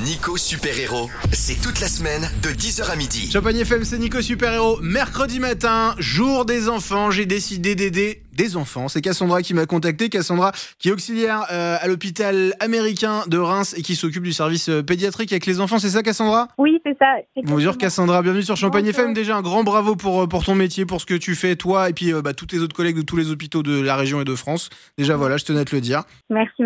Nico Super-Héros, c'est toute la semaine de 10h à midi. Champagne FM, c'est Nico Super-Héros. Mercredi matin, jour des enfants, j'ai décidé d'aider des enfants. C'est Cassandra qui m'a contacté. Cassandra qui est auxiliaire à l'hôpital américain de Reims et qui s'occupe du service pédiatrique avec les enfants. C'est ça, Cassandra ? Oui, c'est ça. Exactement. Bonjour Cassandra, bienvenue sur Champagne FM. Déjà un grand bravo pour ton métier, pour ce que tu fais, toi et puis tous tes autres collègues de tous les hôpitaux de la région et de France. Déjà voilà, je tenais à te le dire. Merci.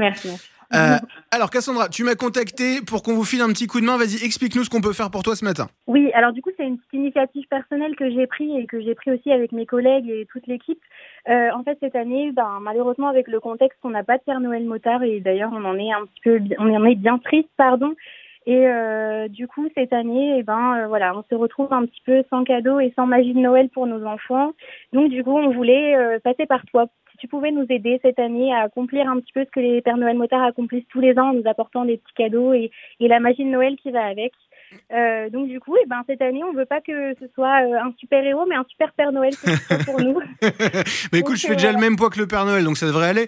Alors Cassandra, tu m'as contactée pour qu'on vous file un petit coup de main. Vas-y, explique-nous ce qu'on peut faire pour toi ce matin. Oui, alors du coup c'est une petite initiative personnelle que j'ai prise et que j'ai pris aussi avec mes collègues et toute l'équipe. En fait cette année, malheureusement avec le contexte, on n'a pas de Pères-Noël motards et d'ailleurs on en est bien triste. Et du coup cette année, on se retrouve un petit peu sans cadeau et sans magie de Noël pour nos enfants. Donc du coup on voulait passer par toi. Tu pouvais nous aider cette année à accomplir un petit peu ce que les Pères Noël motards accomplissent tous les ans en nous apportant des petits cadeaux et la magie de Noël qui va avec. Donc du coup, cette année, on ne veut pas que ce soit un super héros, mais un super Père Noël pour nous. Mais écoute, donc, je fais déjà le même poids que le Père Noël, donc ça devrait aller.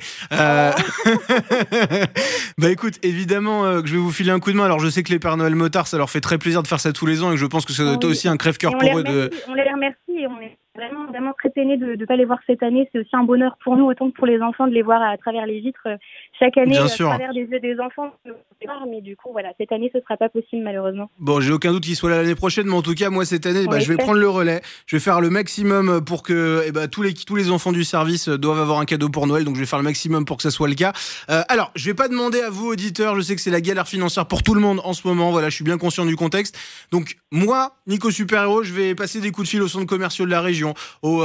Écoute, évidemment que je vais vous filer un coup de main. Alors je sais que les Pères Noël motards, ça leur fait très plaisir de faire ça tous les ans et que je pense que ça doit être aussi un crève-cœur pour eux. On les remercie et on est vraiment très peiné de ne pas les voir cette année. C'est aussi un bonheur pour nous, autant que pour les enfants, de les voir à travers les vitres chaque année, à travers les yeux des enfants. Mais du coup, voilà, cette année, ce ne sera pas possible, malheureusement. Bon, j'ai aucun doute qu'ils soient là l'année prochaine, mais en tout cas, moi, cette année, je vais prendre le relais. Je vais faire le maximum pour que tous les enfants du service doivent avoir un cadeau pour Noël. Donc, je vais faire le maximum pour que ça soit le cas. Alors, je ne vais pas demander à vous, auditeurs. Je sais que c'est la galère financière pour tout le monde en ce moment. Voilà, je suis bien conscient du contexte. Donc, moi, Nico Super-Héros, je vais passer des coups de fil aux centres commerciaux de la région. Aux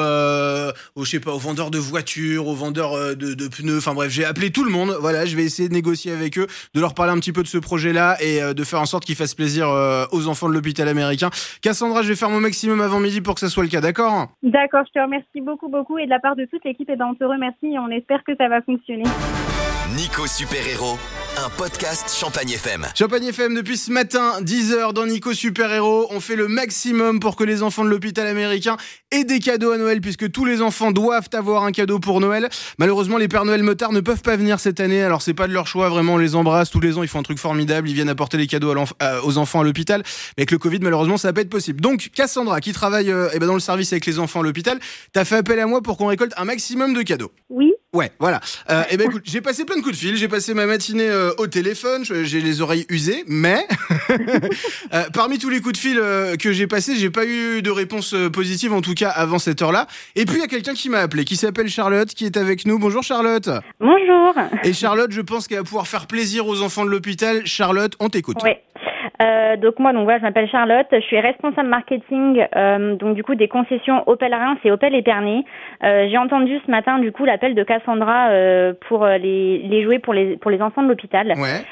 vendeurs de voitures, aux vendeurs de pneus, enfin bref, j'ai appelé tout le monde. Voilà, je vais essayer de négocier avec eux, de leur parler un petit peu de ce projet-là et de faire en sorte qu'ils fassent plaisir aux enfants de l'hôpital américain. Cassandra, je vais faire mon maximum avant midi pour que ça soit le cas, d'accord ? D'accord, je te remercie beaucoup et de la part de toute l'équipe, on te remercie et on espère que ça va fonctionner. Nico Super-Héros, un podcast Champagne FM. Champagne FM depuis ce matin, 10h dans Nico Super-Héros. On fait le maximum pour que les enfants de l'hôpital américain aient des cadeaux à Noël, puisque tous les enfants doivent avoir un cadeau pour Noël. Malheureusement, les Pères Noël motards ne peuvent pas venir cette année, alors c'est pas de leur choix, vraiment, on les embrasse. Tous les ans, ils font un truc formidable, ils viennent apporter les cadeaux aux enfants à l'hôpital. Mais avec le Covid, malheureusement, ça va pas être possible. Donc, Cassandra, qui travaille dans le service avec les enfants à l'hôpital, t'as fait appel à moi pour qu'on récolte un maximum de cadeaux. Oui. Ouais, voilà. Écoute, j'ai passé plein de coups de fil, j'ai passé ma matinée au téléphone, j'ai les oreilles usées, mais parmi tous les coups de fil que j'ai passés, j'ai pas eu de réponse positive, en tout cas avant cette heure-là. Et puis il y a quelqu'un qui m'a appelé, qui s'appelle Charlotte, qui est avec nous. Bonjour Charlotte. Bonjour. Et Charlotte, je pense qu'elle va pouvoir faire plaisir aux enfants de l'hôpital. Charlotte, on t'écoute. Oui. Donc je m'appelle Charlotte, je suis responsable marketing des concessions Opel Reims et Opel Épernay. J'ai entendu ce matin l'appel de Cassandra pour les jouets pour les enfants de l'hôpital. Ouais.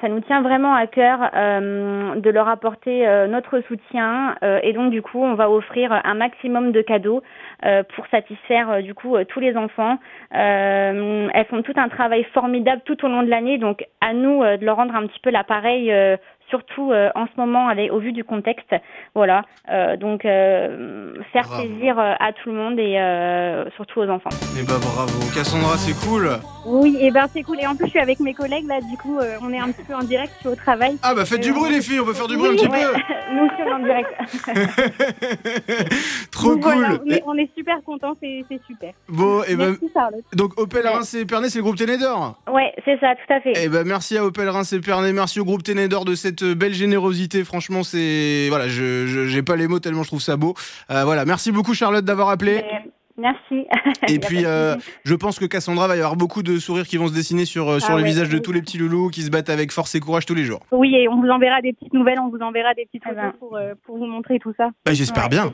Ça nous tient vraiment à cœur de leur apporter notre soutien et donc on va offrir un maximum de cadeaux pour satisfaire tous les enfants. Elles font tout un travail formidable tout au long de l'année, donc à nous de leur rendre un petit peu l'appareil, surtout en ce moment, au vu du contexte. Voilà, faire plaisir à tout le monde et surtout aux enfants. Et bravo, Cassandra, c'est cool. Oui, c'est cool. Et en plus, je suis avec mes collègues, là, on est un petit peu en direct, je suis au travail. Ah, faites du bruit, les filles, on peut faire du bruit un petit peu. Nous, sommes en direct. Trop cool. Voilà, on est super contents, c'est super. Bon, merci, Charlotte. Donc, Opel Reims et Épernay, c'est le groupe Ténédor. Ouais, c'est ça, tout à fait. Merci à Opel Reims et Épernay, merci au groupe Ténédor de cette belle générosité. Franchement, je j'ai pas les mots tellement je trouve ça beau. Merci beaucoup, Charlotte, d'avoir appelé. Merci. Et puis, je pense que Cassandra va y avoir beaucoup de sourires qui vont se dessiner sur les visages de tous les petits loulous qui se battent avec force et courage tous les jours. Oui, et on vous enverra des petites nouvelles, on vous enverra des petites photos pour vous montrer tout ça. J'espère bien.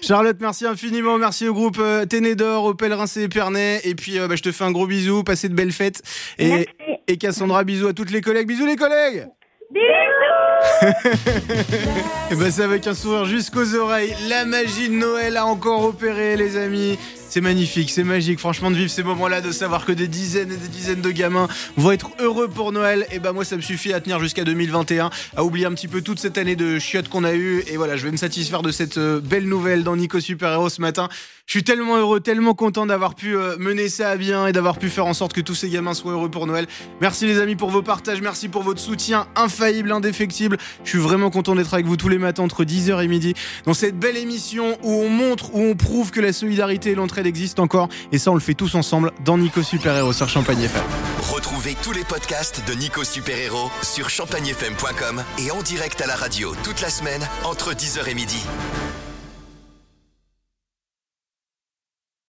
Charlotte, merci infiniment. Merci au groupe Ténédor, Opel Reims et Épernay. Et puis, je te fais un gros bisou. Passez de belles fêtes. Et Cassandra, bisous à toutes les collègues. Bisous les collègues. Et c'est avec un sourire jusqu'aux oreilles. La magie de Noël a encore opéré, les amis. C'est magnifique, c'est magique, franchement, de vivre ces moments-là, de savoir que des dizaines et des dizaines de gamins vont être heureux pour Noël. Et moi, ça me suffit à tenir jusqu'à 2021, à oublier un petit peu toute cette année de chiottes qu'on a eue. Et voilà, je vais me satisfaire de cette belle nouvelle dans Nico Super-Héros ce matin. Je suis tellement heureux, tellement content d'avoir pu mener ça à bien et d'avoir pu faire en sorte que tous ces gamins soient heureux pour Noël. Merci les amis pour vos partages, merci pour votre soutien infaillible, indéfectible. Je suis vraiment content d'être avec vous tous les matins entre 10h et midi dans cette belle émission où on montre, où on prouve que la solidarité et l'entraide existent encore. Et ça, on le fait tous ensemble dans Nico Super-Héros sur Champagne FM. Retrouvez tous les podcasts de Nico Super-Héros sur champagnefm.com et en direct à la radio toute la semaine entre 10h et midi.